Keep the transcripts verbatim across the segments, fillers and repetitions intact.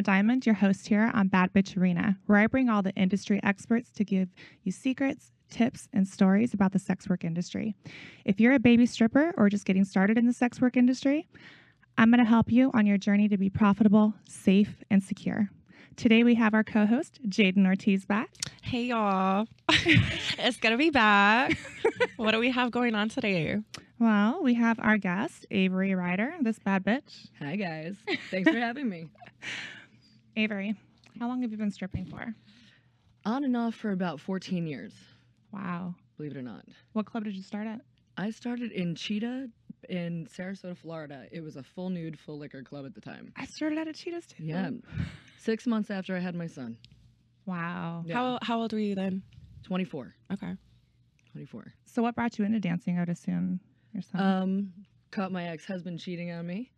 Brianna Diamond, your host here on Bad Bitch Arena, where I bring all the industry experts to give you secrets, tips, and stories about the sex work industry. If you're a baby stripper or just getting started in the sex work industry, I'm going to help you on your journey to be profitable, safe, and secure. Today we have our co-host, Jaden Ortiz, back. Hey, y'all. It's going to be back. What do we have going on today? Well, we have our guest, Avery Ryder, this bad bitch. Hi, guys. Thanks for having me. Avery, how long have you been stripping for? On and off for about fourteen years. Wow. Believe it or not. What club did you start at? I started in Cheetah in Sarasota, Florida. It was a full nude, full liquor club at the time. I started out at Cheetah's too. Yeah. Six months after I had my son. Wow. Yeah. How, how old were you then? twenty-four. Okay. twenty-four. So what brought you into dancing, I would assume? Um, caught my ex-husband cheating on me,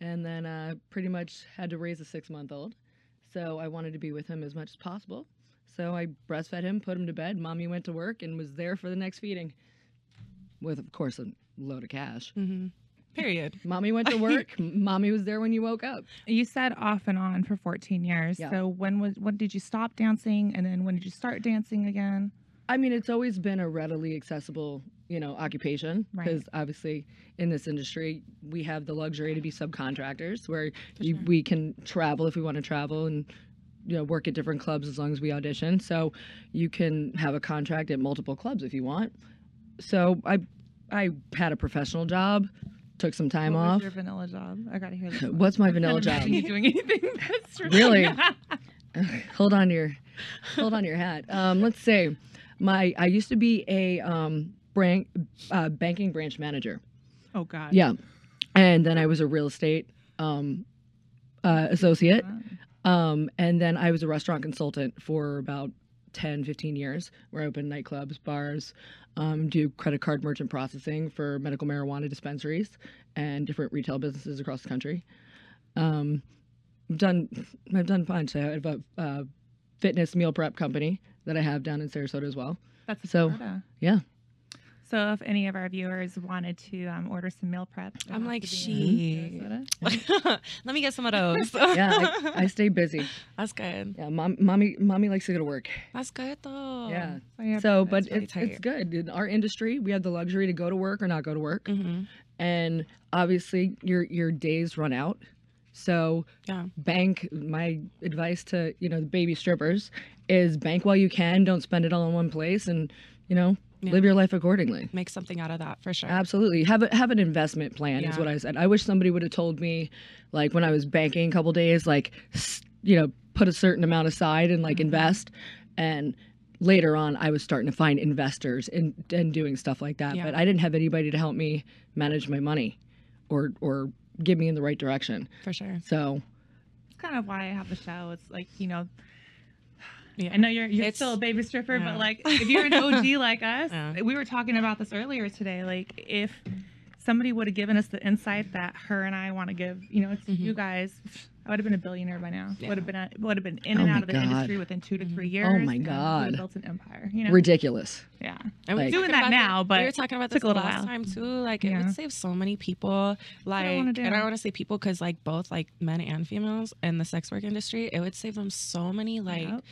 and then uh, pretty much had to raise a six-month-old, so I wanted to be with him as much as possible, so I breastfed him, put him to bed, mommy went to work, and was there for the next feeding, with, of course, a load of cash. Mm-hmm. Period. Mommy went to work, mommy was there when you woke up. You said off and on for fourteen years, yeah. So when was when did you stop dancing, and then when did you start dancing again? I mean, it's always been a readily accessible, you know, occupation, because right. Obviously in this industry, we have the luxury to be subcontractors where you, sure. we can travel if we want to travel and, you know, work at different clubs as long as we audition. So you can have a contract at multiple clubs if you want. So I, I had a professional job, took some time what off. What's your vanilla job? I got to hear that. What's my vanilla job? You doing anything that's really? Okay, hold on to your, hold on to your hat. Um, let's see. My, I used to be a um, branch, uh, banking branch manager. Oh, God. Yeah. And then I was a real estate um, uh, associate. Um, and then I was a restaurant consultant for about ten, fifteen years, where I opened nightclubs, bars, um, do credit card merchant processing for medical marijuana dispensaries and different retail businesses across the country. Um, I've done, I've done punch. I have a uh, fitness meal prep company that I have down in Sarasota as well. That's so, Florida. Yeah. So if any of our viewers wanted to um, order some meal prep. I'm like, she. Let me get some of those. Yeah, I, I stay busy. That's good. Yeah, mom, mommy, mommy likes to go to work. That's good, though. Yeah. So, so but really it's, it's good. In our industry, we have the luxury to go to work or not go to work. Mm-hmm. And obviously, your your days run out. So yeah. Bank, my advice to, you know, the baby strippers is bank while you can. Don't spend it all in one place and, you know, yeah. live your life accordingly. Make something out of that for sure. Absolutely. Have a, have an investment plan yeah. is what I said. I wish somebody would have told me, like, when I was banking a couple days, like, you know, put a certain amount aside and, like, mm-hmm. invest. And later on, I was starting to find investors and, and doing stuff like that. Yeah. But I didn't have anybody to help me manage my money or or. Get me in the right direction. For sure. So it's kind of why I have the show. It's like, you know, yeah. I know you're you're it's, still a baby stripper, yeah. but like if you're an O G like us, yeah. we were talking about this earlier today. Like if somebody would have given us the insight that her and I want to give, you know, to mm-hmm. you guys, I would have been a billionaire by now. Yeah. Would have been would have been in oh and out of the God. industry within two to mm-hmm. three years. Oh my God! Built an empire. You know? Ridiculous. Yeah, and like, we're doing that now, but we were talking about this last while. time too. Like yeah. it would save so many people. Like, I don't and I want to say people because like both like men and females in the sex work industry, it would save them so many like. Yep.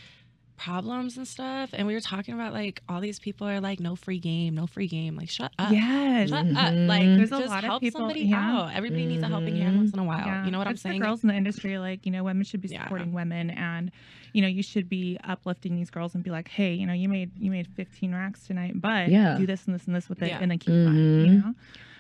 problems and stuff. And we were talking about like all these people are like, no free game, no free game. Like shut up. Yeah. Shut mm-hmm. up. Like there's just a lot help of people, somebody yeah. out. Everybody mm-hmm. needs a helping hand once in a while. Yeah. You know what That's I'm saying? Girls in the industry, like, you know, women should be supporting yeah. women, and you know, you should be uplifting these girls and be like, hey, you know, you made you made fifteen racks tonight, but yeah. do this and this and this with it yeah. and then keep mm-hmm. on, you know?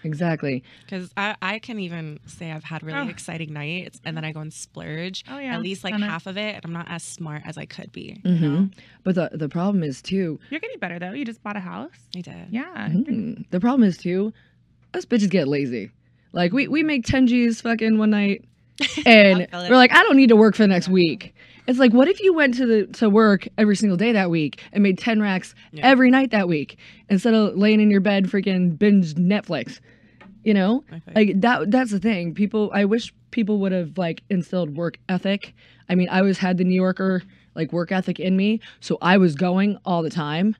Exactly. Because I, I can even say I've had really oh. exciting nights and then I go and splurge oh, yeah. at least like kinda. half of it. And I'm not as smart as I could be. Mm-hmm. You know? But the, the problem is too. You're getting better though. You just bought a house. I did. Yeah. Mm-hmm. The problem is too, us bitches get lazy. Like we, we make ten G's fucking one night and we're it. like, I don't need to work for the next yeah. week. It's like, what if you went to the to work every single day that week and made ten racks yeah. every night that week instead of laying in your bed freaking binge Netflix, you know? Like that that's the thing. People I wish people would have like instilled work ethic. I mean, I always had the New Yorker like work ethic in me, so I was going all the time.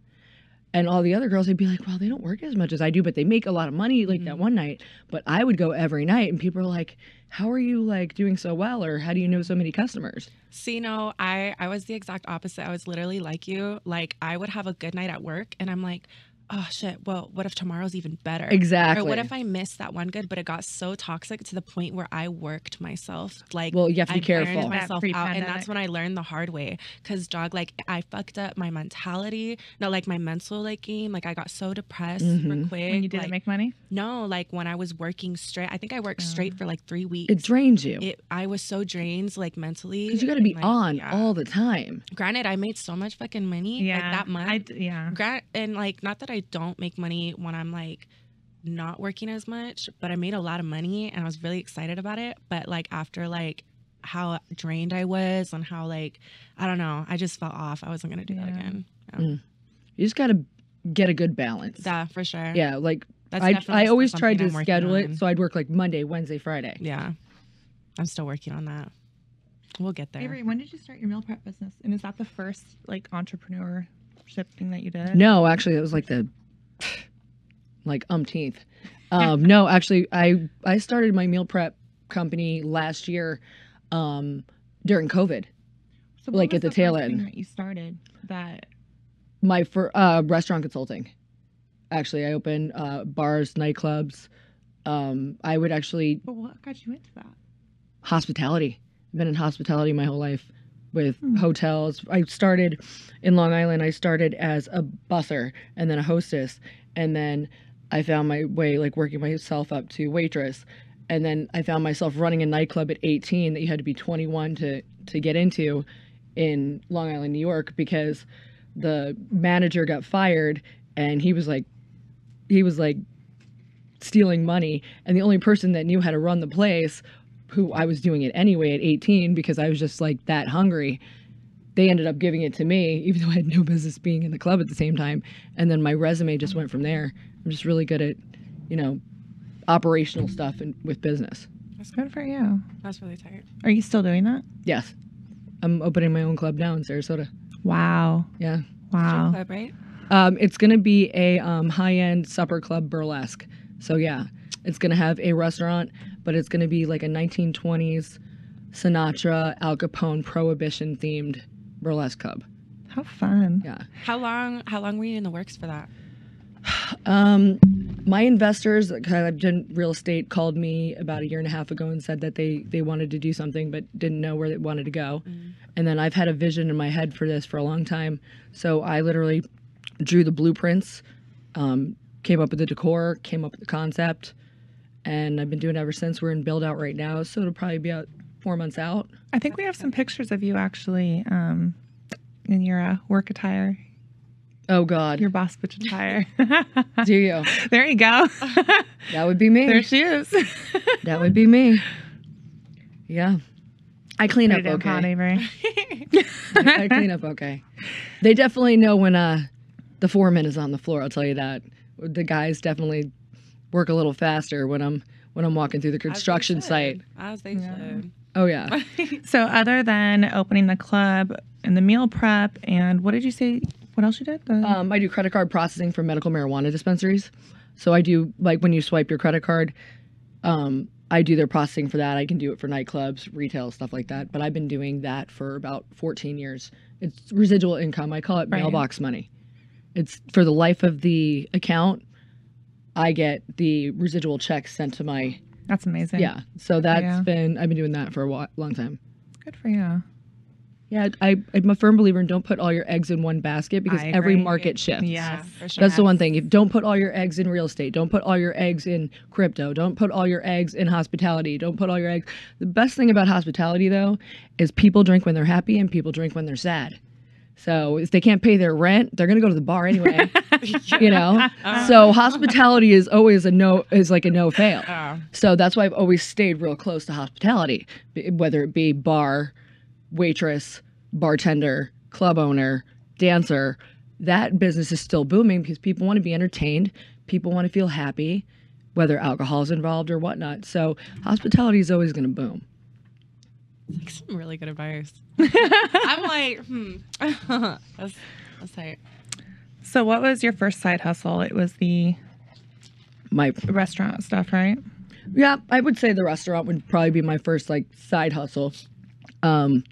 And all the other girls, I'd be like, well, they don't work as much as I do, but they make a lot of money, like mm-hmm. that one night. But I would go every night, and people are like, how are you like doing so well, or how do you know so many customers? See, no, I, I was the exact opposite. I was literally like you. Like, I would have a good night at work, and I'm like, oh, shit, well, what if tomorrow's even better? Exactly. Or what if I missed that one good, but it got so toxic to the point where I worked myself. Like, well, you have to be I careful. I myself out, and that's when I learned the hard way. Because, dog, like, I fucked up my mentality. No, like, my mental, like, game. Like, I got so depressed mm-hmm. super quick. When you didn't like, make money? No, like, when I was working straight. I think I worked uh, straight for, like, three weeks. It drained you. It, I was so drained, like, mentally. Because you got to be like, on yeah. all the time. Granted, I made so much fucking money. Yeah. Like, that month. I, yeah. Grant, and, like, not that I I don't make money when I'm like not working as much, but I made a lot of money and I was really excited about it. But like after like how drained I was and how like, I don't know, I just fell off. I wasn't going to do yeah. that again. Yeah. Mm. You just got to get a good balance. Yeah, for sure. Yeah. Like That's I, I always tried to schedule on. it. So I'd work like Monday, Wednesday, Friday. Yeah. I'm still working on that. We'll get there. Avery, when did you start your meal prep business? And is that the first like entrepreneur thing that you did? No, actually, it was like the like umpteenth. Um, no, actually, I I started my meal prep company last year um, during COVID, so like at the, the tail end. That you started that my for uh, restaurant consulting. Actually, I opened uh, bars, nightclubs. Um, I would actually. But what got you into that? Hospitality. I've been in hospitality my whole life. With hmm. hotels. I started in Long Island. I started as a busser and then a hostess. And then I found my way, like working myself up to waitress. And then I found myself running a nightclub at eighteen that you had to be twenty-one to, to get into in Long Island, New York, because the manager got fired and he was like, he was like stealing money. And the only person that knew how to run the place, who I was doing it anyway at eighteen because I was just like that hungry. They ended up giving it to me, even though I had no business being in the club at the same time. And then my resume just went from there. I'm just really good at, you know, operational stuff and with business. That's good for you. That's really tight. Are you still doing that? Yes. I'm opening my own club now in Sarasota. Wow. Yeah. Wow. It's your club, right? Um, it's going to be a um, high-end supper club burlesque. So, yeah, it's going to have a restaurant, but it's going to be like a nineteen twenties Sinatra, Al Capone, Prohibition themed burlesque club. How fun. Yeah. How long How long were you in the works for that? Um, my investors, because I've done real estate, called me about a year and a half ago and said that they, they wanted to do something but didn't know where they wanted to go. Mm. And then I've had a vision in my head for this for a long time. So I literally drew the blueprints, um, came up with the decor, came up with the concept. And I've been doing it ever since. We're in build out right now, so it'll probably be out four months out. I think we have some pictures of you actually um, in your uh, work attire. Oh God, your boss bitch attire. Do you? There you go. That would be me. There she is. That would be me. Yeah, I clean Put up okay. Pot, Avery. I, I clean up okay. They definitely know when uh, the foreman is on the floor. I'll tell you that. The guys definitely work a little faster when I'm when I'm walking through the construction site. As they should. Oh yeah. So other than opening the club and the meal prep, and what did you say? What else you did? The... Um, I do credit card processing for medical marijuana dispensaries. So I do like when you swipe your credit card, um, I do their processing for that. I can do it for nightclubs, retail, stuff like that. But I've been doing that for about fourteen years. It's residual income. I call it right. mailbox money. It's for the life of the account. I get the residual checks sent to my... That's amazing. Yeah. So that's yeah. been... I've been doing that for a while, long time. Good for you. Yeah. I, I'm a firm believer in don't put all your eggs in one basket because every market shifts. Yeah, for sure. That's the one thing. If, don't put all your eggs in real estate. Don't put all your eggs in crypto. Don't put all your eggs in hospitality. Don't put all your eggs... The best thing about hospitality, though, is people drink when they're happy and people drink when they're sad. So if they can't pay their rent, they're going to go to the bar anyway, you know? Uh, so hospitality is always a no, is like a no fail. Uh, so that's why I've always stayed real close to hospitality, whether it be bar, waitress, bartender, club owner, dancer. That business is still booming because people want to be entertained. People want to feel happy, whether alcohol is involved or whatnot. So hospitality is always going to boom. Like some really good advice. I'm like, hmm. that's, that's tight. So what was your first side hustle? It was the my restaurant stuff, right? Yeah, I would say the restaurant would probably be my first like side hustle. Um,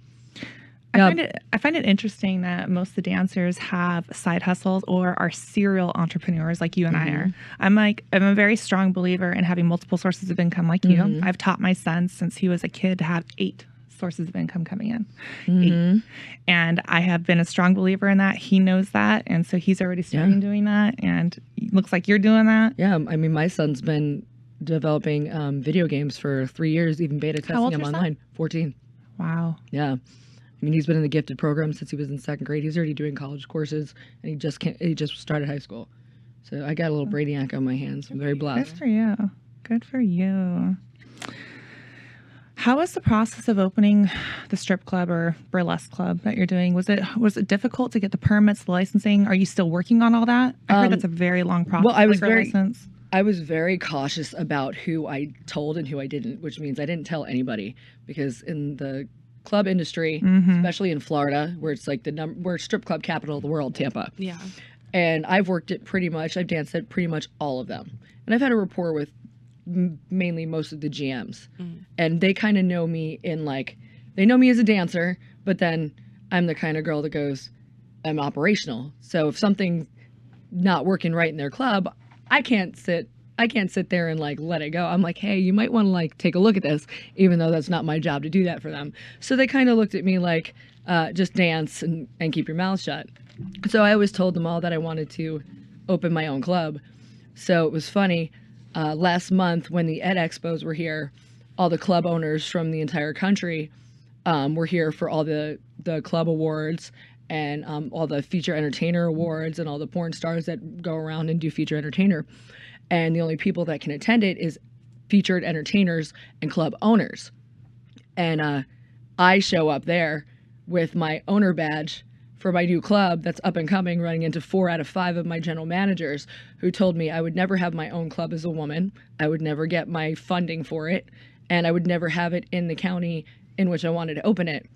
I yeah. find it I find it interesting that most of the dancers have side hustles or are serial entrepreneurs like you and mm-hmm. I are. I'm like I'm a very strong believer in having multiple sources of income like mm-hmm. you. I've taught my son since he was a kid to have eight sources of income coming in. Mm-hmm. And I have been a strong believer in that. He knows that. And so he's already starting yeah. doing that. And it looks like you're doing that. Yeah. I mean, my son's been developing um, video games for three years, even beta testing them online. fourteen. Wow. Yeah. I mean, he's been in the gifted program since he was in second grade. He's already doing college courses and he just can't, he just started high school. So I got a little Brainiac on my hands. I'm very blessed. Good for you. Good for you. How was the process of opening the strip club or burlesque club that you're doing? Was it was it difficult to get the permits, the licensing? Are you still working on all that? I um, heard that's a very long process. Well, I was very license. I was very cautious about who I told and who I didn't, which means I didn't tell anybody because in the club industry, mm-hmm. especially in Florida, where it's like the number where strip club capital of the world, Tampa. Yeah. And I've worked at pretty much I've danced at pretty much all of them, and I've had a rapport with mainly most of the G Ms mm. and they kind of know me in like they know me as a dancer, but then I'm the kind of girl that goes I'm operational, so if something's not working right in their club, I can't sit I can't sit there and like let it go. I'm like, hey, you might want to like take a look at this, even though that's not my job to do that for them. So they kind of looked at me like uh, just dance and, and keep your mouth shut. So I always told them all that I wanted to open my own club. So it was funny. Uh, last month when the Ed Expos were here, all the club owners from the entire country um, were here for all the, the club awards and um, all the feature entertainer awards and all the porn stars that go around and do feature entertainer. And the only people that can attend it is featured entertainers and club owners. And uh, I show up there with my owner badge for my new club that's up and coming, running into four out of five of my general managers who told me I would never have my own club as a woman, I would never get my funding for it, and I would never have it in the county in which I wanted to open it.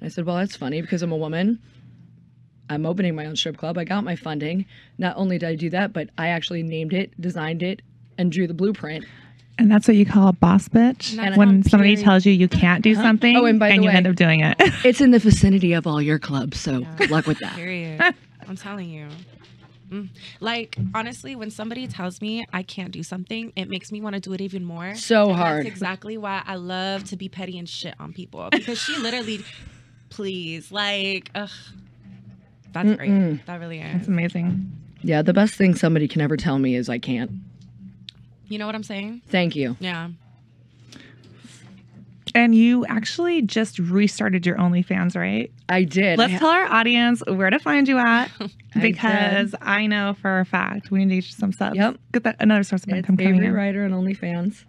And I said, well, that's funny because I'm a woman. I'm opening my own strip club. I got my funding. Not only did I do that, but I actually named it, designed it, and drew the blueprint. And that's what you call a boss bitch? And when somebody period. tells you you can't do something oh, and, by and the you way, end up doing it. It's in the vicinity of all your clubs, so yeah. good luck with that. Period. I'm telling you. Mm. Like, honestly, when somebody tells me I can't do something, it makes me want to do it even more. So and hard. That's exactly why I love to be petty and shit on people. Because she literally, please, like, ugh. That's Mm-mm. great. That really is. That's amazing. Yeah, the best thing somebody can ever tell me is I can't. You know what I'm saying? Thank you. Yeah. And you actually just restarted your OnlyFans, right? I did. Let's I tell our audience where to find you at, because I, I know for a fact we need some subs. Yep. Get that another source of it's income coming in. Avery Ryder and OnlyFans.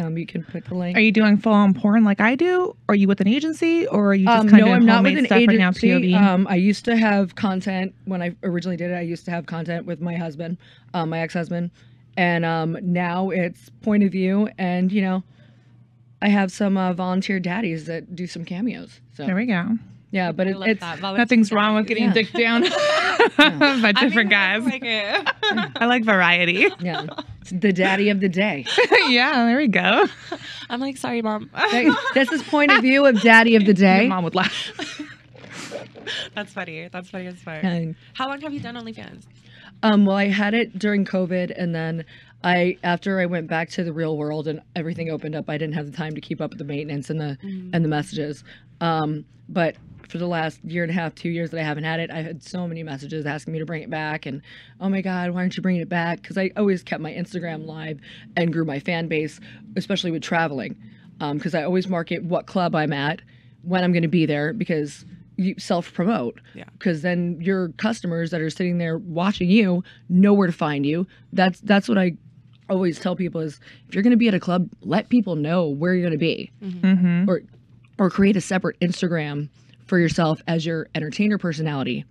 Um, you can put the link. Are you doing full on porn like I do? Are you with an agency, or are you just um, kind no, of I'm not with an agency. Right now, P O V? Um, I used to have content when I originally did it. I used to have content with my husband, um, my ex-husband. And um, now it's point of view, and you know, I have some uh, volunteer daddies that do some cameos. So there we go. Yeah, but it, it's that. nothing's daddies. wrong with getting yeah. dicked down by different I mean, guys. I like, it. I like variety. Yeah, it's the daddy of the day. Yeah, there we go. I'm like, sorry, mom. This is point of view of daddy of the day. Your mom would laugh. That's funny. That's funny as fuck. And how long have you done OnlyFans? Um, well, I had it during COVID, and then I, after I went back to the real world and everything opened up, I didn't have the time to keep up with the maintenance and the, mm-hmm. and the messages. Um, but for the last year and a half, two years that I haven't had it, I had so many messages asking me to bring it back and, oh my God, why aren't you bringing it back? Cause I always kept my Instagram live and grew my fan base, especially with traveling. Um, cause I always market what club I'm at, when I'm going to be there, because you self-promote, yeah. because then your customers that are sitting there watching you know where to find you. That's that's what I always tell people is if you're going to be at a club, let people know where you're going to be, mm-hmm. Mm-hmm. or or create a separate Instagram for yourself as your entertainer personality,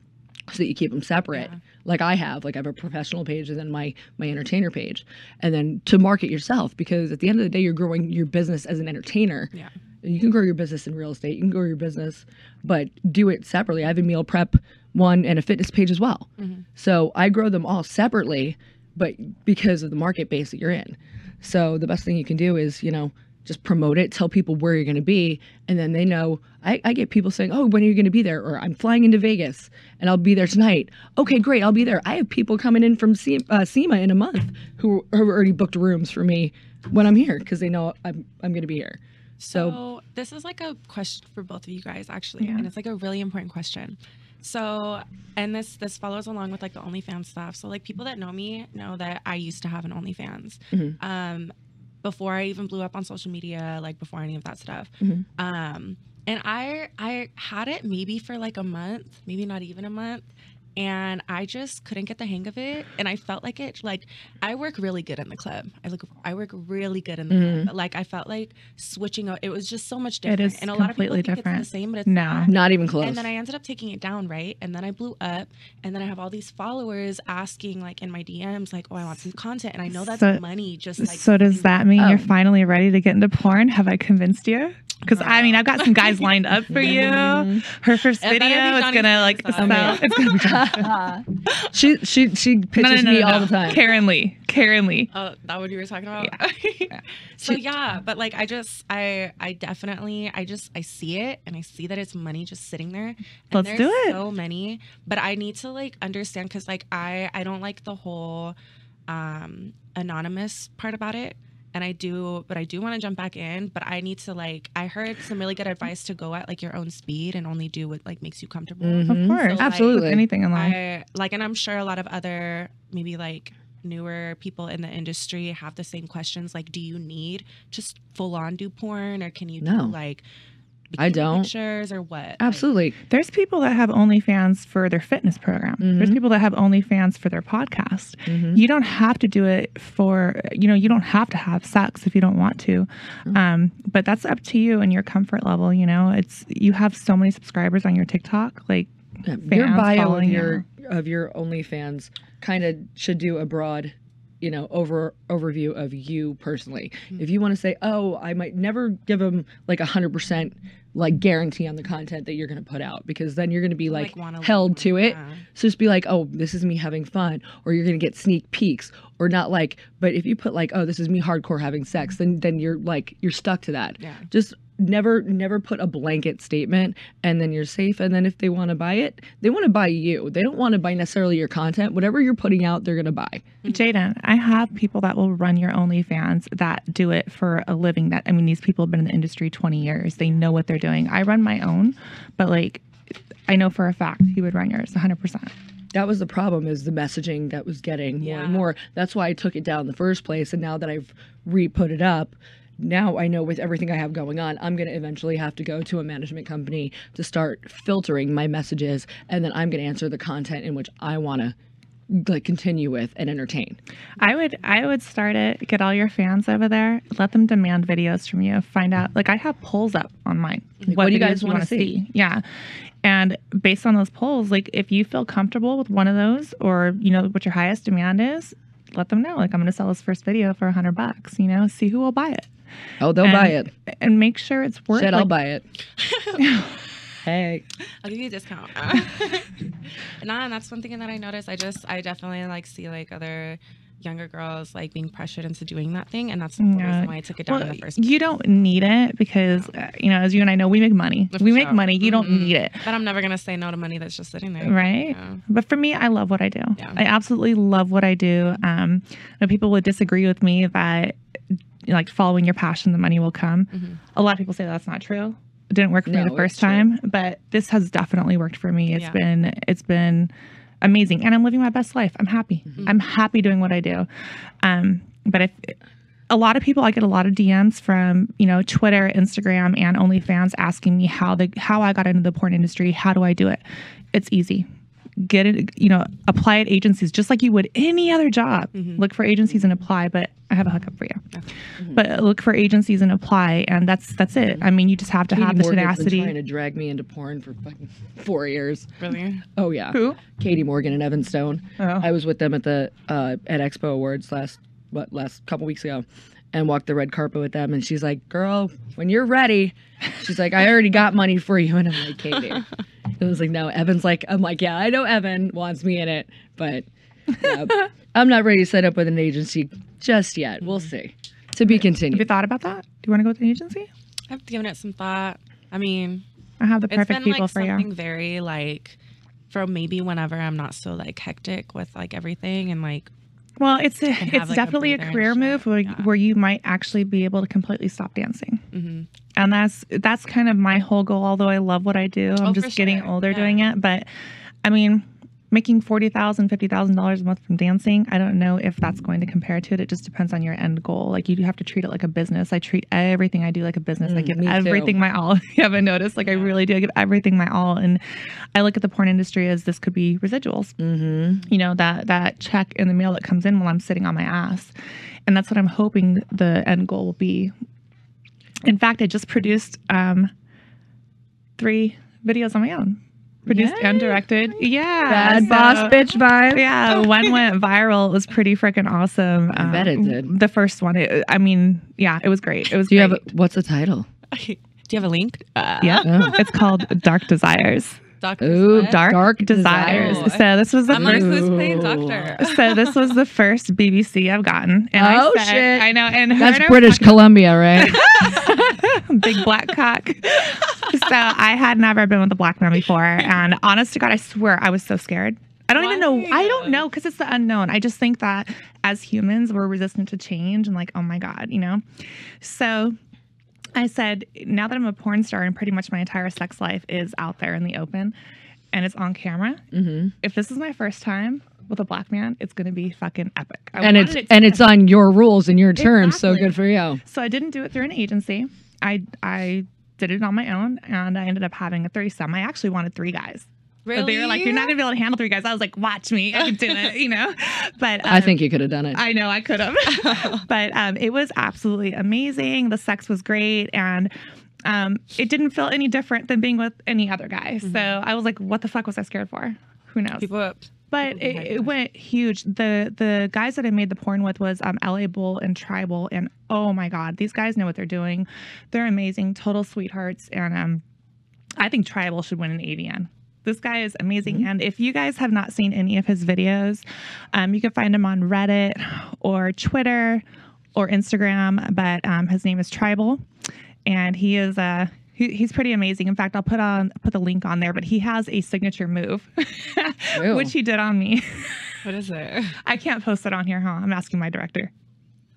so that you keep them separate. Yeah. Like I have, like I have a professional page and then my my entertainer page, and then to market yourself, because at the end of the day, you're growing your business as an entertainer. Yeah. You can grow your business in real estate. You can grow your business, but do it separately. I have a meal prep one and a fitness page as well. Mm-hmm. So I grow them all separately, but because of the market base that you're in. So the best thing you can do is, you know, just promote it, tell people where you're going to be. And then they know, I, I get people saying, oh, when are you going to be there? Or I'm flying into Vegas and I'll be there tonight. Okay, great. I'll be there. I have people coming in from SEMA, uh, SEMA in a month who have already booked rooms for me when I'm here, because they know I'm, I'm going to be here. So, so this is like a question for both of you guys, actually. Yeah. And it's like a really important question. So, and this, this follows along with like the OnlyFans stuff. So like people that know me know that I used to have an OnlyFans. Mm-hmm. Um, before I even blew up on social media, like before any of that stuff. Mm-hmm. Um, and I I had it maybe for like a month, maybe not even a month. And I just couldn't get the hang of it. And I felt like it, like I work really good in the club. I look, I work really good in the mm-hmm. club. Like I felt like switching out, it was just so much different. It is and a lot of people think different. It's the same, but it's no, not. Not even close. And then I ended up taking it down, right? And then I blew up. And then I have all these followers asking, like in my D Ms, like, oh, I want some content. And I know that's so, money. Just like so does that mean oh. you're finally ready to get into porn? Have I convinced you? Because I mean, I've got some guys lined up for you. Her first video is gonna like sell. It's gonna she she she pitches no, no, no, me no, all no. the time. Karen Lee, Karen Lee. Oh, that what you were talking about. Yeah. So yeah, but like I just I I definitely I just I see it and I see that it's money just sitting there. And Let's there's do it. So many, but I need to like understand because like I I don't like the whole um, anonymous part about it. And I do, but I do want to jump back in, but I need to like, I heard some really good advice to go at like your own speed and only do what like makes you comfortable. Mm-hmm. Of course. So, absolutely. Like, anything in life. I, like, and I'm sure a lot of other maybe like newer people in the industry have the same questions. Like, do you need just full on do porn or can you no. do like I don't pictures or what? Absolutely. Like, there's people that have OnlyFans for their fitness program. Mm-hmm. There's people that have OnlyFans for their podcast. Mm-hmm. You don't have to do it for, you know, you don't have to have sex if you don't want to. Mm-hmm. Um, but that's up to you and your comfort level. You know, it's, you have so many subscribers on your TikTok, like yeah, your bio of your, of your OnlyFans kind of should do a broad, you know, over overview of you personally. Mm-hmm. If you want to say, oh, I might never give them like a hundred percent like guarantee on the content that you're going to put out, because then you're going to be like, like held to it. Yeah. So just be like, oh, this is me having fun, or you're going to get sneak peeks or not like, but if you put like, oh, this is me hardcore having sex, then, then you're like, you're stuck to that. Yeah. Just never, never put a blanket statement and then you're safe. And then if they want to buy it, they want to buy you. They don't want to buy necessarily your content. Whatever you're putting out, they're going to buy. Jaden, I have people that will run your OnlyFans that do it for a living. That, I mean, these people have been in the industry twenty years. They know what they're doing. I run my own, but like, I know for a fact he would run yours one hundred percent. That was the problem, is the messaging that was getting more yeah. and more. That's why I took it down in the first place. And now that I've re-put it up, now I know with everything I have going on, I'm going to eventually have to go to a management company to start filtering my messages, and then I'm going to answer the content in which I want to like continue with and entertain. I would, I would start it, get all your fans over there, let them demand videos from you, find out, like I have polls up on mine. Like, what, what do you guys want to see? see? Yeah. And based on those polls, like if you feel comfortable with one of those, or you know what your highest demand is, let them know, like I'm going to sell this first video for a hundred bucks, you know, see who will buy it. Oh, they'll and, buy it. And make sure it's worth it. Shit, like, I'll buy it. Hey. I'll give you a discount. Nah, and that's one thing that I noticed. I just, I definitely like see like other younger girls like being pressured into doing that thing. And that's the yeah. reason why I took it down well, in the first place. You don't need it because, yeah. uh, you know, as you and I know, we make money. If we make sure. money. You mm-hmm. don't need it. But I'm never going to say no to money that's just sitting there. Right. You know? But for me, I love what I do. Yeah. I absolutely love what I do. Um, you know, people would disagree with me that like following your passion, the money will come. Mm-hmm. A lot of people say that's not true. It didn't work for no, me the first time, true. But this has definitely worked for me. It's yeah. been, it's been amazing, and I'm living my best life. I'm happy. Mm-hmm. I'm happy doing what I do. Um, but if a lot of people, I get a lot of D Ms from, you know, Twitter, Instagram, and OnlyFans asking me how the, how I got into the porn industry. How do I do it? It's easy. Get it, you know, apply at agencies just like you would any other job. Mm-hmm. Look for agencies and apply, but I have a hookup for you. Mm-hmm. But look for agencies and apply, and that's that's it. Mm-hmm. I mean, you just have to Katie have the Morgan's tenacity. Been trying to drag me into porn for fucking four years. Really? Oh yeah. Who? Katie Morgan and Evan Stone. Oh. I was with them at the uh, at Expo Awards last what last couple weeks ago, and walked the red carpet with them. And she's like, girl, when you're ready, she's like, I already got money for you. And I'm like, Katie. It was like, no, Evan's like, I'm like, yeah, I know Evan wants me in it, but yeah, I'm not ready to set up with an agency just yet. We'll see. To be continued. Have you thought about that? Do you want to go with an agency? I've given it some thought. I mean, I have the perfect people like for you. It's been like something very like, for maybe whenever I'm not so like hectic with like everything and like. Well, it's a, it's like definitely a, a career move where, yeah. where you might actually be able to completely stop dancing. Mm-hmm. And that's that's kind of my whole goal, although I love what I do. I'm oh, just getting sure. older yeah. doing it. But I mean, making forty thousand dollars, fifty thousand dollars a month from dancing, I don't know if that's going to compare to it. It just depends on your end goal. Like, you have to treat it like a business. I treat everything I do like a business. Mm, I give everything too. my all. You haven't noticed? Like, yeah. I really do. I give everything my all. And I look at the porn industry as this could be residuals. Mm-hmm. You know, that, that check in the mail that comes in while I'm sitting on my ass. And that's what I'm hoping the end goal will be. In fact, I just produced um, three videos on my own. Produced Yay. and directed. Yeah. Bad so, boss bitch vibe. Yeah. One went viral. It was pretty freaking awesome. Um, I bet it did. The first one. It, I mean, yeah, it was great. It was Do you great. have a, what's the title? Do you have a link? Uh, yeah. Oh. It's called Dark Desires. Dark, Ooh, dark, dark desires. desires. So this was the I'm first. Like, doctor. So this was the first B B C I've gotten. And oh I said, shit! I know. And her that's and her British Columbia, right? Big black cock. So I had never been with a black man before, and honest to God, I swear I was so scared. I don't Why? even know. I don't know because it's the unknown. I just think that as humans, we're resistant to change, and like, oh my God, you know. So. I said, now that I'm a porn star and pretty much my entire sex life is out there in the open and it's on camera, mm-hmm. if this is my first time with a black man, it's going to be fucking epic. I and it's it and it's on your rules and your terms, exactly. so good for you. So I didn't do it through an agency. I, I did it on my own, and I ended up having a threesome. I actually wanted three guys. Really? But they were like, you're not going to be able to handle three guys. I was like, watch me. I can do it, you know? But um, I think you could have done it. I know I could have. But um, it was absolutely amazing. The sex was great. And um, it didn't feel any different than being with any other guy. Mm-hmm. So I was like, what the fuck was I scared for? Who knows? People upped. But it, it went huge. The the guys that I made the porn with was um, L A Bull and Tribal. And oh my God, these guys know what they're doing. They're amazing, total sweethearts. And um, I think Tribal should win an A V N. This guy is amazing. Mm-hmm. And if you guys have not seen any of his videos, um, you can find him on Reddit or Twitter or Instagram. But um, his name is Tribal, and he is a he, he's pretty amazing. In fact, I'll put on put the link on there. But he has a signature move, which he did on me. What is it? I can't post it on here, huh? I'm asking my director.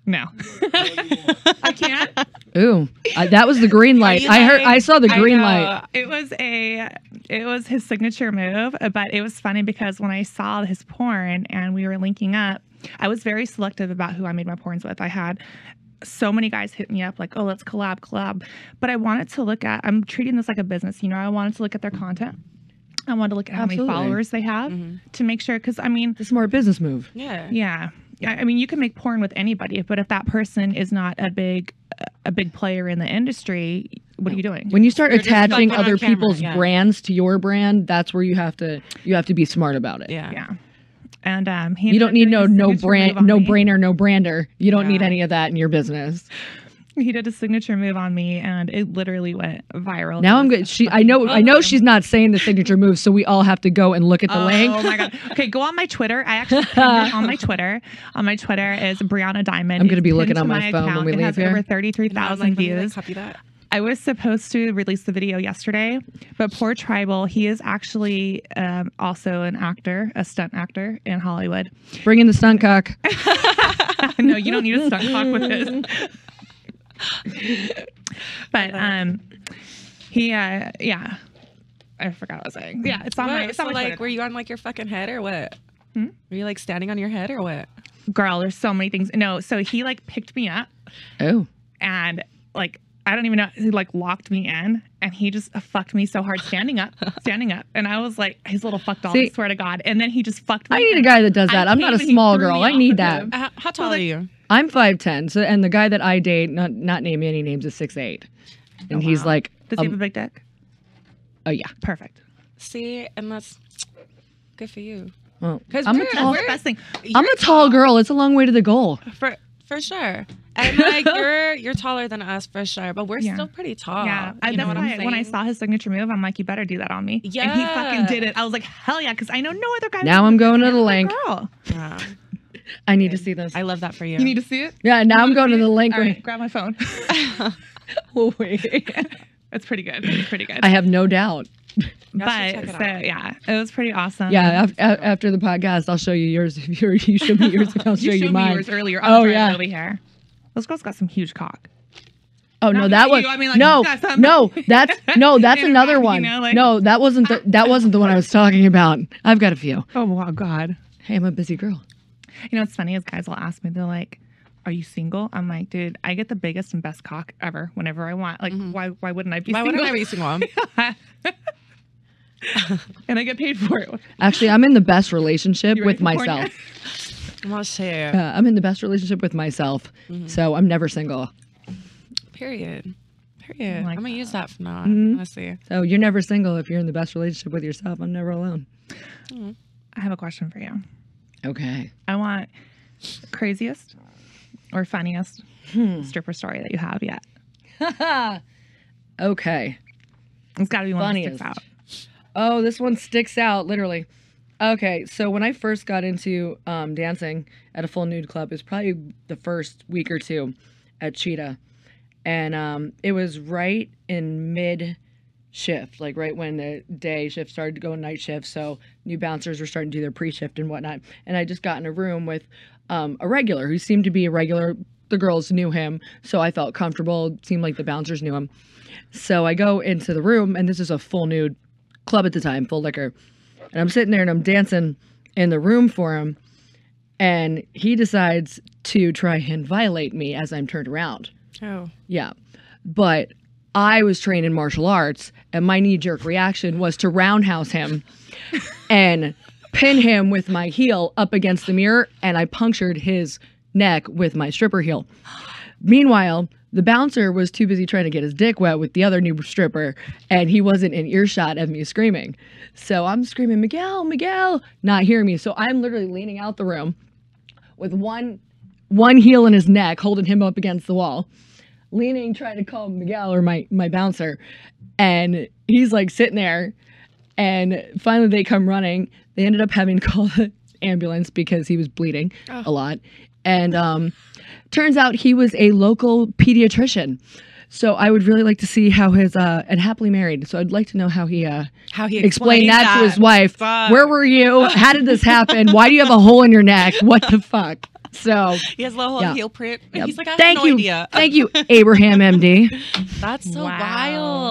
No, I can't. Ooh, uh, that was the green light. I heard. I saw the green light. It was a, it was his signature move. But it was funny because when I saw his porn and we were linking up, I was very selective about who I made my porns with. I had so many guys hit me up like, oh, let's collab, collab. But I wanted to look at. I'm treating this like a business, you know. I wanted to look at their content. I wanted to look at how Absolutely. many followers they have mm-hmm. to make sure. Because I mean, it's more a business move. Yeah. Yeah. I mean, you can make porn with anybody, but if that person is not a big, a big player in the industry, what are you doing? When you start You're attaching other camera, people's yeah. brands to your brand, that's where you have to you have to be smart about it. Yeah, yeah. And um, he you don't need no no brand, no brainer, no brander. You don't yeah. need any of that in your business. He did a signature move on me, and it literally went viral. Now I'm good. She, I know, I know she's not saying the signature move, so we all have to go and look at the oh, link. Oh my God! Okay, go on my Twitter. I actually pinned it on my Twitter. On my Twitter is Brianna Diamond. I'm going to be looking on my, my phone account. when we it leave has here. Over thirty-three thousand views. Copy that. I was supposed to release the video yesterday, but poor Tribal, he is actually um, also an actor, a stunt actor in Hollywood. Bring in the stunt cock. No, you don't need a stunt cock with this. But um he uh yeah I forgot what I was saying. Yeah, it's on what? my it's so on my like Twitter. Were you on like your fucking head or what? Hmm? Were you like standing on your head or what? Girl, there's so many things. No, so he like picked me up. Oh. And like I don't even know, he like locked me in and he just fucked me so hard standing up, standing up. And I was like, his little fuck doll, I swear to God. And then he just fucked me. I need a guy that does that. I'm not a small girl. I need that. Uh, how tall so, like, are you? I'm five ten. So, and the guy that I date, not not naming any names, is six eight. And oh, wow. he's like. Does um, he have a big dick? Oh, yeah. Perfect. See, and that's good for you. Well, I'm, we're, a tall, we're, I'm a tall girl. It's a long way to the goal. For, for sure. And like you're you're taller than us for sure, but we're yeah. still pretty tall. Yeah, you know what I'm saying? When I saw his signature move, I'm like, you better do that on me. Yeah, and he fucking did it. I was like, hell yeah, because I know no other guy. Now I'm going to the link. Girl. Yeah. I need okay. to see this. I love that for you. You need to see it. Yeah. Now I'm going to the link. All right, grab my phone. Wait. That's pretty good. That's pretty good. I have no doubt. But so out. yeah, it was pretty awesome. Yeah, af af after the podcast, I'll show you yours. If you're, you show me yours, I'll show you, you showed mine. Me yours earlier. I'm oh yeah, early hair. Those girls got some huge cock. Oh no, that was I mean, like, no, no, that's no, that's another back, one. You know, like, no, that wasn't the, that wasn't the one I was talking about. I've got a few. Oh wow, God. Hey, I'm a busy girl. You know what's funny is guys will ask me. They're like, "Are you single?" I'm like, "Dude, I get the biggest and best cock ever whenever I want. Like, mm-hmm. why why wouldn't I be? Why single? Why wouldn't I be single?" And I get paid for it. Actually, I'm in the best relationship with myself. I'm not sure. Uh, I'm in the best relationship with myself, mm-hmm. so I'm never single. Period. Period. Like I'm gonna that. use that from now on. Mm-hmm. Honestly. So you're never single if you're in the best relationship with yourself. I'm never alone. Mm-hmm. I have a question for you. Okay. I want craziest or funniest hmm. stripper story that you have yet. Okay. It's got to be one funniest. that sticks out. Oh, this one sticks out, literally. Okay, so when I first got into um, dancing at a full nude club, it was probably the first week or two at Cheetah. And um, it was right in mid-shift, like right when the day shift started to go night shift. So new bouncers were starting to do their pre-shift and whatnot. And I just got in a room with um, a regular who seemed to be a regular. The girls knew him, so I felt comfortable. It seemed like the bouncers knew him. So I go into the room, and this is a full nude club at the time, full liquor, and I'm sitting there and I'm dancing in the room for him, and he decides to try and violate me as I'm turned around. Oh yeah, but I was trained in martial arts, and my knee-jerk reaction was to roundhouse him and pin him with my heel up against the mirror, and I punctured his neck with my stripper heel. Meanwhile, the bouncer was too busy trying to get his dick wet with the other new stripper, and he wasn't in earshot of me screaming. So I'm screaming, Miguel, Miguel, not hearing me. So I'm literally leaning out the room with one one heel in his neck, holding him up against the wall, leaning, trying to call Miguel or my, my bouncer. And he's like sitting there, and finally they come running. They ended up having to call the ambulance because he was bleeding oh. a lot. And um, turns out he was a local pediatrician. So I would really like to see how his, uh, and happily married. So I'd like to know how he, uh, how he explained that, that to his wife. Fuck. Where were you? How did this happen? Why do you have a hole in your neck? What the fuck? So he has a little yeah. heel print. Yep. He's like, I have Thank no you. idea. Thank you, Abraham M D. That's so wow.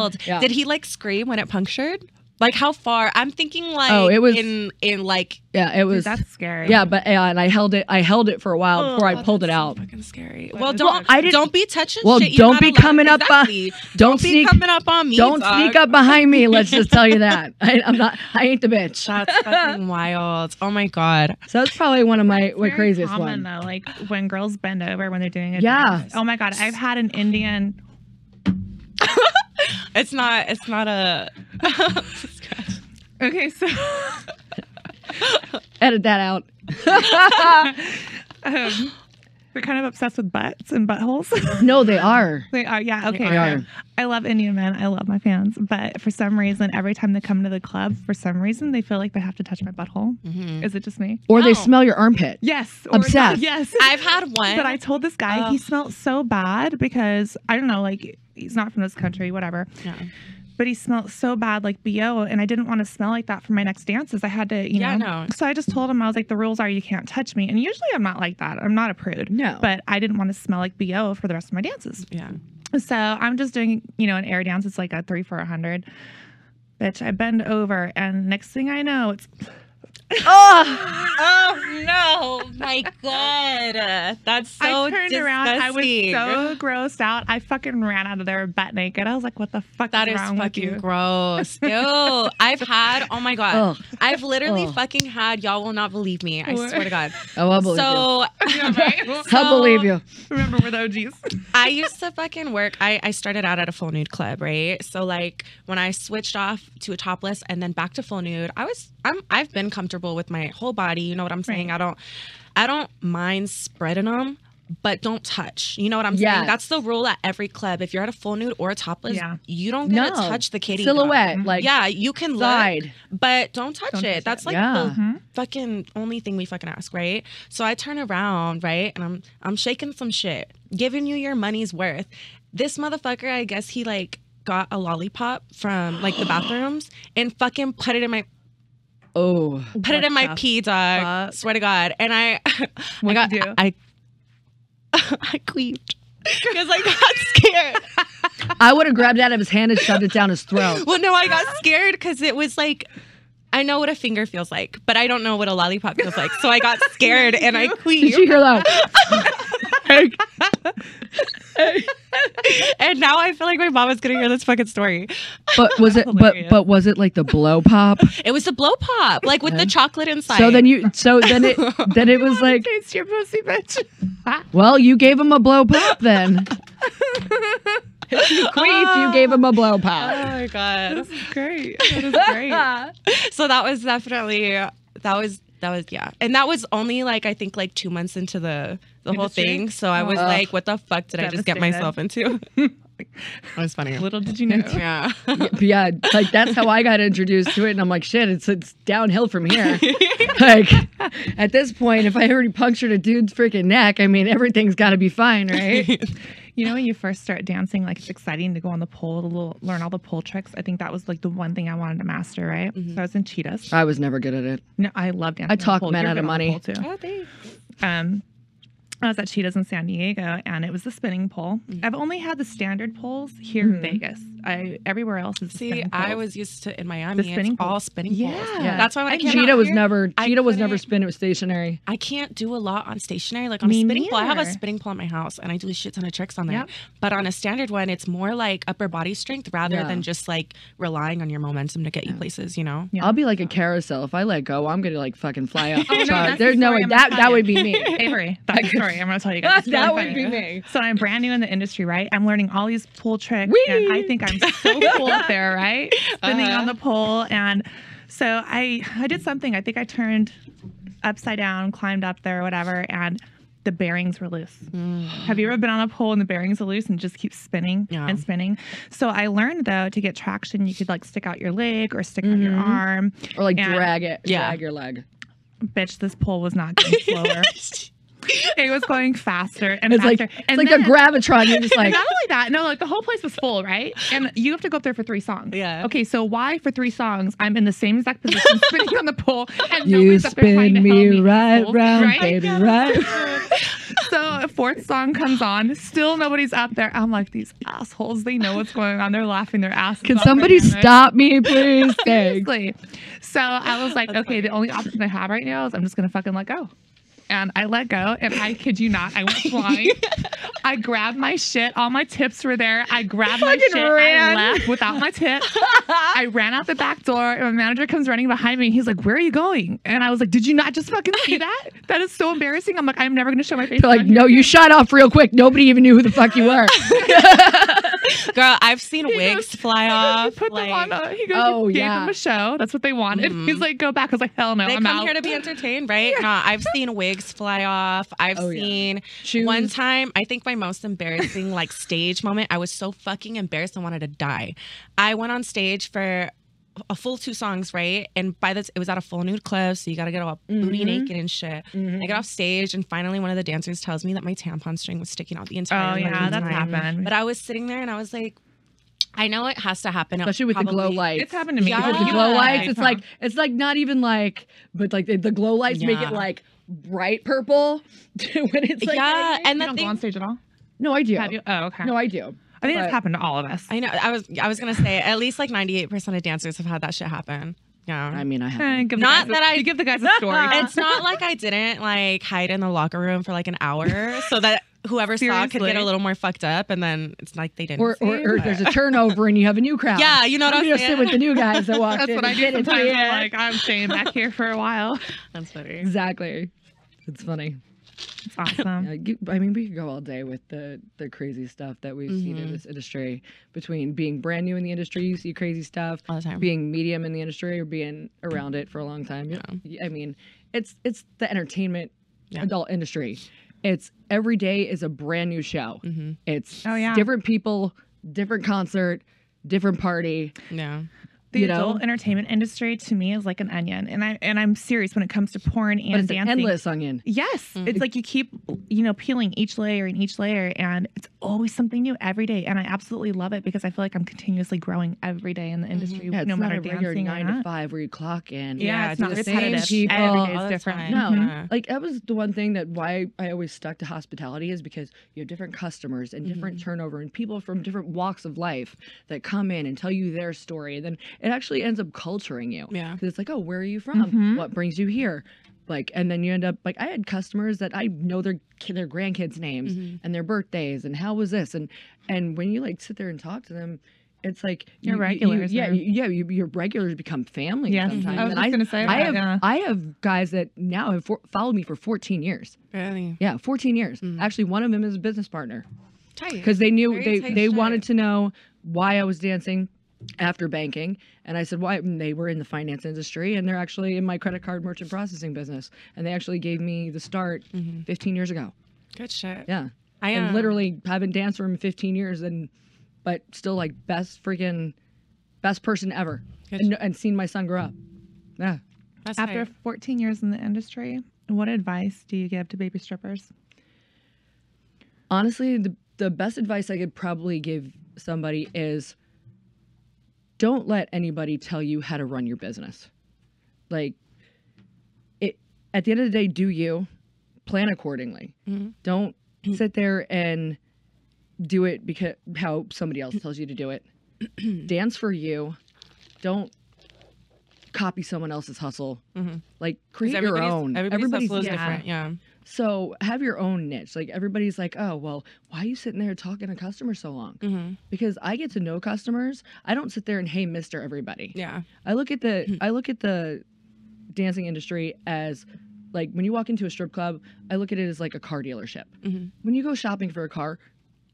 wild. Yeah. Did he like scream when it punctured? Like how far? I'm thinking like oh, it was, in in like yeah, it was that's scary. Yeah, but uh, and I held it. I held it for a while oh, before I oh, pulled it out. So fucking scary. Well, well don't I didn't, don't be touching. Well, shit. don't be coming up. Exactly. Uh, don't sneak, be coming up on me. Don't dog. sneak up behind me. Let's just tell you that I, I'm not. I ain't the bitch. That's fucking wild. Oh my god. So that's probably one of my my craziest ones. Though, like when girls bend over when they're doing it. Yeah. Dance. Oh my god. I've had an Indian. It's not, it's not a... Okay, so... Edit that out. um, they're kind of obsessed with butts and buttholes. No, they are. They are, yeah, okay. They are. I love Indian men. I love my fans. But for some reason, every time they come to the club, for some reason, they feel like they have to touch my butthole. Mm-hmm. Is it just me? Or oh. they smell your armpit. Yes. Obsessed. Or, yes. I've had one. But I told this guy, oh. he smelled so bad because, I don't know, like... he's not from this country, whatever. No. But he smelled so bad, like B O, and I didn't want to smell like that for my next dances. I had to, you yeah, know. No. So I just told him, I was like, the rules are you can't touch me. And usually I'm not like that. I'm not a prude. No. But I didn't want to smell like B O for the rest of my dances. Yeah. So I'm just doing, you know, an air dance. It's like a three for a hundred. Bitch, I bend over, and next thing I know, it's... oh, oh no, my God. That's so I turned disgusting. around. I was so grossed out. I fucking ran out of there butt naked. I was like, what the fuck that is, is wrong with you? That is fucking gross. Ew. I've had, oh my God. Ugh. I've literally Ugh. fucking had, y'all will not believe me. I swear to God. Oh, I'll believe so, you. Yeah, right? so, I'll believe you. Remember with O Gs. I used to fucking work. I, I started out at a full nude club, right? So like when I switched off to a topless and then back to full nude, I was, I'm, I've been comfortable with my whole body, you know what I'm saying? Right. I don't I don't mind spreading them, but don't touch. You know what I'm yes. saying? That's the rule at every club. If you're at a full nude or a topless, yeah. you don't get to no. touch the kitty silhouette. Dog. Like yeah, you can slide, look, but don't touch don't it. Touch That's it. Like yeah. the mm-hmm. fucking only thing we fucking ask, right? So I turn around, right, and I'm I'm shaking some shit, giving you your money's worth. This motherfucker, I guess he like got a lollipop from like the bathrooms and fucking put it in my. Oh, put it in my pee, dog. Fuck. Swear to God. And I, I got, I, I, I queefed because I got scared. I would have grabbed it out of his hand and shoved it down his throat. Well, no, I got scared because it was like, I know what a finger feels like, but I don't know what a lollipop feels like. So I got scared and I queefed. Did you hear that? And now I feel like my mom is gonna hear this fucking story. But was it? but but was it like the blow pop? It was the blow pop, like with okay. the chocolate inside. So then you, so then it, then it was like taste your pussy, bitch. Well, you gave him a blow pop then. You queef, oh. you gave him a blow pop. Oh my god, this is great. That is great. So that was definitely that was. That was, yeah. And that was only like, I think like two months into the, the whole thing. So I was oh, like, what the fuck did I just get myself into? That was funny. Little did you know. Yeah. Yeah. Like that's how I got introduced to it. And I'm like, shit, it's, it's downhill from here. Like at this point, if I already punctured a dude's freaking neck, I mean, everything's got to be fine, right? You know, when you first start dancing, like it's exciting to go on the pole, to learn all the pole tricks. I think that was like the one thing I wanted to master, right? Mm-hmm. So I was in Cheetahs. I was never good at it. No, I love dancing. I talk men out of money. Too. Oh, thanks. Um, I was at Cheetahs in San Diego, and it was the spinning pole. Mm-hmm. I've only had the standard poles here mm-hmm. in Vegas. I everywhere else is see. I was used to in Miami. The spinning it's all spinning yeah. poles. Yeah, that's why when I came Cheetah out was here, never I Cheetah was never spinning. It was stationary. I can't do a lot on stationary. Like on Me a spinning neither. Pole, I have a spinning pole at my house, and I do a shit ton of tricks on there. Yep. But on a standard one, it's more like upper body strength rather yeah. than just like relying on your momentum to get yeah. you places. You know, yeah. I'll be like a carousel. If I let go, I'm gonna like fucking fly up. Oh, no, there's the no way that that would be me. Avery, that's the story. I'm gonna tell you guys. That would be me. So I'm brand new in the industry, right? I'm learning all these pool tricks, and I think I. I'm so cool up there, right? Spinning uh-huh. on the pole. And so I I did something. I think I turned upside down, climbed up there, whatever, and the bearings were loose. Mm. Have you ever been on a pole and the bearings are loose and just keep spinning yeah. and spinning? So I learned, though, to get traction, you could, like, stick out your leg or stick mm-hmm. out your arm. Or, like, and, drag it. Yeah. Drag your leg. Bitch, this pole was not getting slower. It was going faster and it's faster. Like, it's and like then, a Gravitron. You're just like... Not only that. No, like the whole place was full, right? And you have to go up there for three songs. Yeah. Okay, so why for three songs I'm in the same exact position spinning on the pole and nobody's up there trying to help me. You spin me right pole, round, right? baby, right? So a fourth song comes on. Still nobody's up there. I'm like, these assholes, they know what's going on. They're laughing their asses off. Can somebody stop me, please? Seriously. So I was like, That's okay, funny. The only option I have right now is I'm just going to fucking let go. And I let go, and I kid you not, I went flying. I grabbed my shit. All my tips were there. I grabbed my I shit. Ran. I left without my tips. I ran out the back door, and my manager comes running behind me. He's like, where are you going? And I was like, did you not just fucking see that? That is so embarrassing. I'm like, I'm never going to show my face. They're like, no, you shot off real quick. Nobody even knew who the fuck you were. Girl, I've seen he wigs goes, fly off. He put like, them on a, he goes, oh, he gave yeah. them a show. That's what they wanted. Mm-hmm. He's like, go back. I was like, hell no, they I'm out. They come here to be entertained, right? Yeah. No, I've seen wigs fly off. I've oh, seen yeah. one time, I think my most embarrassing like stage moment, I was so fucking embarrassed I wanted to die. I went on stage for a full two songs, right? And by this, it was at a full nude club, so you gotta get all mm-hmm. booty naked and shit. Mm-hmm. I get off stage, and finally, one of the dancers tells me that my tampon string was sticking out the entire time. Oh yeah, that happened. But I was sitting there, and I was like, I know it has to happen, especially with probably. The glow lights. It's happened to me. Yeah. With the glow lights, it's like it's like not even like, but like the, the glow lights yeah. make it like bright purple when it's like yeah. Anything. And you don't thing, go on stage at all. No, I do. Have you? Oh, okay. No, I do. I think but, it's happened to all of us. I know. I was I was gonna say at least like ninety-eight percent of dancers have had that shit happen. Yeah. I mean, I haven't. Not that I give the guys a story. It's not like I didn't like hide in the locker room for like an hour so that whoever Seriously. Saw could get a little more fucked up, and then it's like they didn't. Or, see, or, or there's a turnover and you have a new crowd. Yeah, you know what I'm saying. You sit with the new guys that walked That's in. That's what I do sometimes. I'm like, I'm staying back here for a while. That's funny. Exactly. It's funny. It's awesome. Yeah, you, I mean, we could go all day with the the crazy stuff that we've mm-hmm. seen in this industry. Between being brand new in the industry, you see crazy stuff. All the time. Being medium in the industry or being around it for a long time. Yeah. I mean, it's it's the entertainment yeah. adult industry. It's every day is a brand new show. Mm-hmm. It's oh, yeah. different people, different concert, different party. Yeah. The you adult know? entertainment industry to me is like an onion, and I and I'm serious when it comes to porn and but it's dancing. An endless onion. Yes, mm-hmm. It's like you keep you know peeling each layer and each layer, and it's always something new every day. And I absolutely love it because I feel like I'm continuously growing every day in the industry, mm-hmm. yeah, no matter dancing or not. It's not a regular nine to five where you clock in. Yeah, yeah it's, it's not the repetitive. Same people. Every day is different. No, mm-hmm. like that was the one thing that why I always stuck to hospitality is because you have different customers and different mm-hmm. turnover and people from different walks of life that come in and tell you their story, and then. It actually ends up culturing you. Yeah. Because it's like, oh, where are you from? Mm-hmm. What brings you here? Like, and then you end up, like, I had customers that I know their their grandkids' names mm-hmm. and their birthdays and how was this? And and when you, like, sit there and talk to them, it's like your you, regulars. You, yeah, you, yeah. You, your regulars become family yeah. sometimes. I was and just going to say, I, that, I, have, yeah. I have guys that now have for, followed me for fourteen years. Really? Yeah, fourteen years. Mm-hmm. Actually, one of them is a business partner. Tight. Because they knew, Very they, they wanted to know why I was dancing. After banking, and I said, why? And they were in the finance industry, and they're actually in my credit card merchant processing business, and they actually gave me the start mm-hmm. fifteen years ago. Good shit. Yeah, I am. And literally haven't danced for him in fifteen years, and but still like best freaking best person ever, and, and seen my son grow up. Yeah. That's After tight. fourteen years in the industry, what advice do you give to baby strippers? Honestly, the the best advice I could probably give somebody is. Don't let anybody tell you how to run your business. Like, it at the end of the day, do you plan accordingly? Mm-hmm. Don't sit there and do it because how somebody else tells you to do it. Dance for you. Don't copy someone else's hustle. Mm-hmm. Like, create your own. Everybody's, everybody's hustle is yeah. different. Yeah. So have your own niche. Like, everybody's like, oh, well, why are you sitting there talking to customers so long? Mm-hmm. Because I get to know customers. I don't sit there and, hey, Mister Everybody. Yeah. I look at the I look at the dancing industry as, like, when you walk into a strip club, I look at it as, like, a car dealership. Mm-hmm. When you go shopping for a car,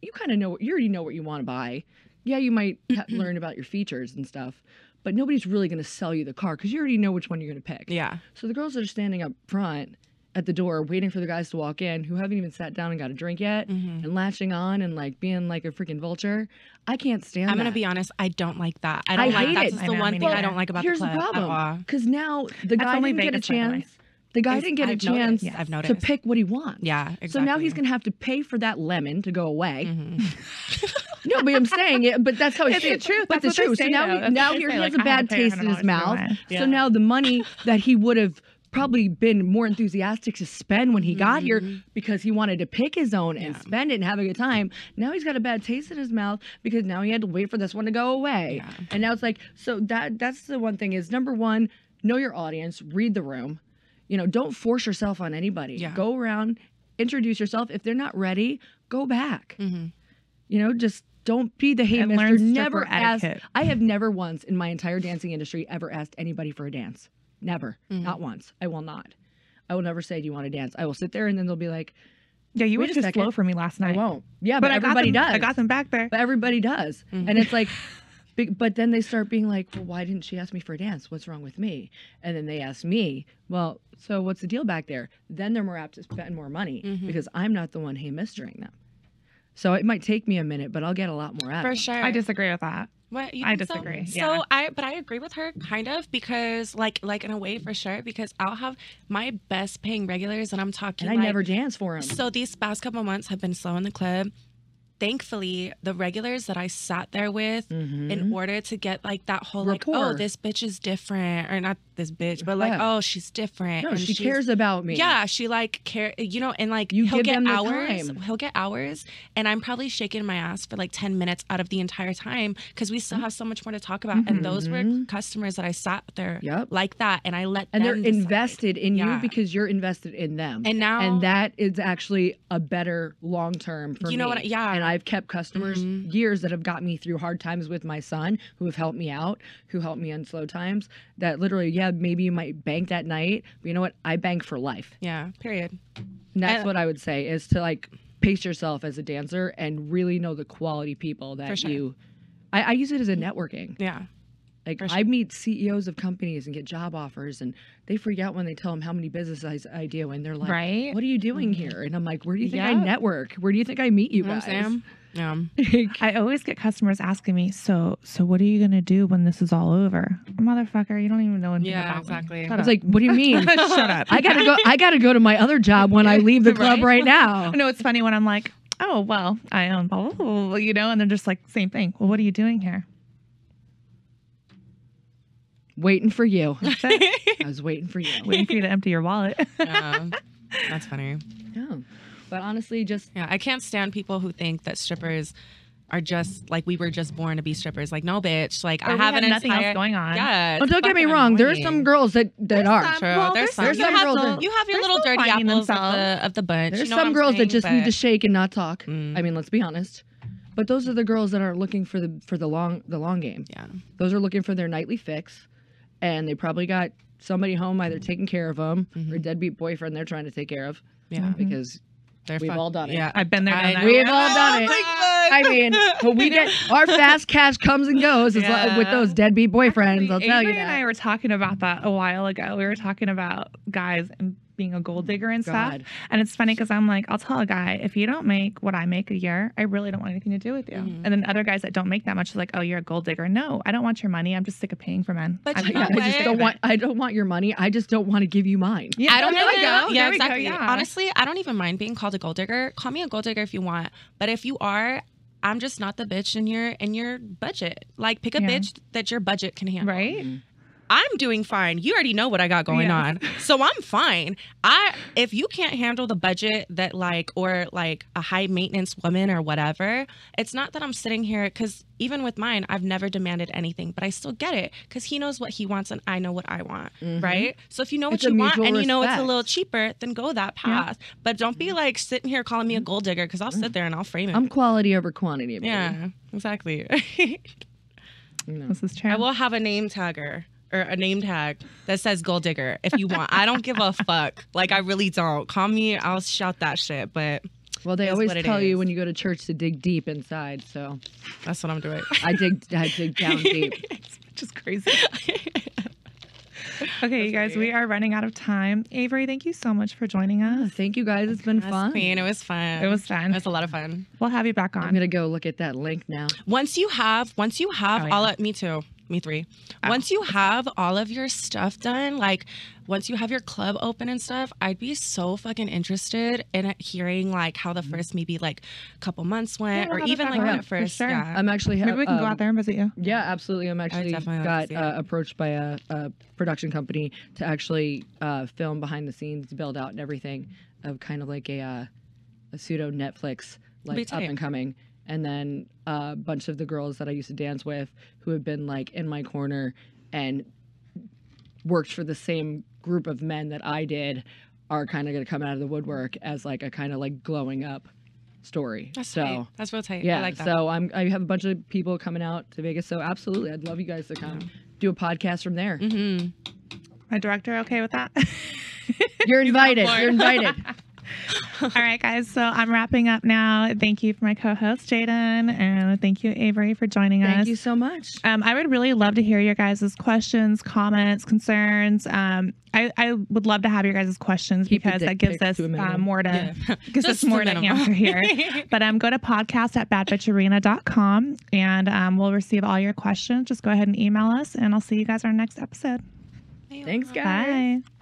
you kind of know, you already know what you want to buy. Yeah, you might learn about your features and stuff. But nobody's really going to sell you the car because you already know which one you're going to pick. Yeah. So the girls that are standing up front at the door waiting for the guys to walk in who haven't even sat down and got a drink yet mm-hmm. and latching on and like being like a freaking vulture. I can't stand I'm that. I'm going to be honest. I don't like that. I don't I like hate that's it. That's the know, one thing well, I don't like about the club. Here's the problem. Because now the guy didn't Vegas, get a chance. The guy it's, didn't get I've a chance yeah, I've to pick what he wants. Yeah, exactly. So now he's going to have to pay for that lemon to go away. Mm-hmm. No, but I'm saying it, but that's how it's the truth. But that's the truth. So now he, now here he has a bad taste in his mouth. So now the money that he would have probably been more enthusiastic to spend when he got mm-hmm. here because he wanted to pick his own and yeah. spend it and have a good time. Now he's got a bad taste in his mouth because now he had to wait for this one to go away. Yeah. And now it's like, so that that's the one thing is, number one, know your audience, read the room. You know, don't force yourself on anybody. Yeah. Go around, introduce yourself. If they're not ready, go back. Mm-hmm. You know, just don't be the hey mister. Never ask. I have never once in my entire dancing industry ever asked anybody for a dance. Never. Mm-hmm. Not once. I will not. I will never say, do you want to dance? I will sit there and then they'll be like, yeah, you were just slow for me last night. I won't. Yeah, but, but everybody I got them, does. I got them back there. But everybody does. Mm-hmm. And it's like, but then they start being like, well, why didn't she ask me for a dance? What's wrong with me? And then they ask me, well, so what's the deal back there? Then they're more apt to spend more money mm-hmm. because I'm not the one hey mistering them. So it might take me a minute, but I'll get a lot more out of it. For sure. I disagree with that. What you I disagree. So, yeah. so I, but I agree with her kind of because, like, like in a way for sure because I'll have my best paying regulars and I'm talking. And I like, never dance for them. So these past couple months have been slow in the club. Thankfully, the regulars that I sat there with, mm-hmm. in order to get like that whole rapport. Like, oh, this bitch is different, or not this bitch, but like, yeah. oh, she's different. No, and she cares about me. Yeah, she like care, you know, and like you he'll give get them hours. Time. He'll get hours, and I'm probably shaking my ass for like ten minutes out of the entire time because we still have so much more to talk about. Mm-hmm. And those were customers that I sat there yep. like that, and I let and them they're decide. Invested in yeah. you because you're invested in them, and now and that is actually a better long term for you me. You know what? Yeah. And I've kept customers mm-hmm. years that have got me through hard times with my son, who have helped me out, who helped me in slow times. That literally, yeah, maybe you might bank that night, but you know what? I bank for life. Yeah, period. And that's I, what I would say is to like pace yourself as a dancer and really know the quality people that sure. you. I, I use it as a networking. Yeah. Like, sure. I meet C E Os of companies and get job offers, and they freak out when they tell them how many businesses I, I do, and they're like, right? What are you doing here? And I'm like, where do you think yep. I network? Where do you think I meet you, you know guys? Yeah. I always get customers asking me, so so what are you going to do when this is all over? Motherfucker, you don't even know anything yeah, about exactly. me. Yeah, exactly. I was like, what do you mean? Shut up. I got to go I got to go to my other job when I leave the club right, right now. No, it's funny when I'm like, oh, well, I own blah, blah, blah, you know, and they're just like, same thing. Well, what are you doing here? Waiting for you. I was waiting for you. Waiting for you to empty your wallet. Yeah. That's funny. Yeah. But honestly, just... Yeah, I can't stand people who think that strippers are just, like, we were just born to be strippers. Like, no, bitch. Like, or I haven't... Have nothing entire, else going on. Yeah. Oh, don't get me wrong. Annoying. There are some girls that, that are. Some, well, there's, there's some, some, some girls that... You have your little dirty apples of the, of the bunch. There's you know some girls saying, that just but... need to shake and not talk. Mm. I mean, let's be honest. But those are the girls that are looking for the for the long the long game. Yeah. Those are looking for their nightly fix. And they probably got somebody home either taking care of them mm-hmm. or a deadbeat boyfriend they're trying to take care of. Yeah. Because... They're We've fun. all done it. Yeah, I've been there. I, We've yeah. all done it. I mean, but we get our fast cash comes and goes yeah. like with those deadbeat boyfriends. Actually, I'll tell Avery you that. And I were talking about that a while ago. We were talking about guys and being a gold digger and God. stuff. And it's funny because I'm like, I'll tell a guy, if you don't make what I make a year, I really don't want anything to do with you. Mm-hmm. And then other guys that don't make that much are like, oh, you're a gold digger. No, I don't want your money. I'm just sick of paying for men. But you know I, I just don't want I don't want your money. I just don't want to give you mine. Yeah, I don't know. Yeah, yeah, exactly. Go, yeah. Honestly, I don't even mind being called a gold digger. Call me a gold digger if you want. But if you are, I'm just not the bitch in your in your budget. Like pick a yeah. bitch that your budget can handle. Right. Mm-hmm. I'm doing fine. You already know what I got going yeah. on. So I'm fine. I if you can't handle the budget that like or like a high maintenance woman or whatever, it's not that I'm sitting here cuz even with mine, I've never demanded anything, but I still get it cuz he knows what he wants and I know what I want, mm-hmm. right? So if you know what it's you want and respect. you know it's a little cheaper, then go that path. Yeah. But don't be like sitting here calling me a gold digger cuz I'll sit there and I'll frame it. I'm quality over quantity, baby. Yeah, exactly. No. This is true. I will have a name tagger. Or a name tag that says gold digger if you want. I don't give a fuck. Like, I really don't. Call me, I'll shout that shit. But well, they always tell you when you go to church to dig deep inside. So that's what I'm doing. I dig I dig down deep. It's just crazy. Okay, you guys, we are running out of time. Avery, thank you so much for joining us. Thank you, guys. It's been fun. Queen. It was fun. It was fun. It was a lot of fun. We'll have you back on. I'm gonna go look at that link now. Once you have, once you have, oh, yeah. I'll at me too. Me three. Wow. Once you have all of your stuff done, like once you have your club open and stuff, I'd be so fucking interested in hearing like how the first maybe like couple months went yeah, or even like when it first. Sure. Yeah. I'm actually maybe we can um, go out there and visit you. Yeah, absolutely. I'm actually got uh, approached by a, a production company to actually uh, film behind the scenes, build out and everything of kind of like a uh, a pseudo Netflix like up and coming. And then uh, a bunch of the girls that I used to dance with who have been like in my corner and worked for the same group of men that I did are kind of going to come out of the woodwork as like a kind of like glowing up story. That's so tight. That's real tight. Yeah. I like that. So I'm, I have a bunch of people coming out to Vegas. So absolutely. I'd love you guys to come yeah. do a podcast from there. Mm-hmm. My director. Okay with that? You're invited. You're invited. All right, guys. So I'm wrapping up now. Thank you for my co-host, Jaden. And thank you, Avery, for joining us. Thank you so much. Um, I would really love to hear your guys' questions, comments, concerns. Um, I, I would love to have your guys' questions Keep because that gives us uh, more to yeah. gives us more to answer here. But um, go to podcast at bad bitch arena dot com and um, we'll receive all your questions. Just go ahead and email us and I'll see you guys on our next episode. Thanks, guys. Bye.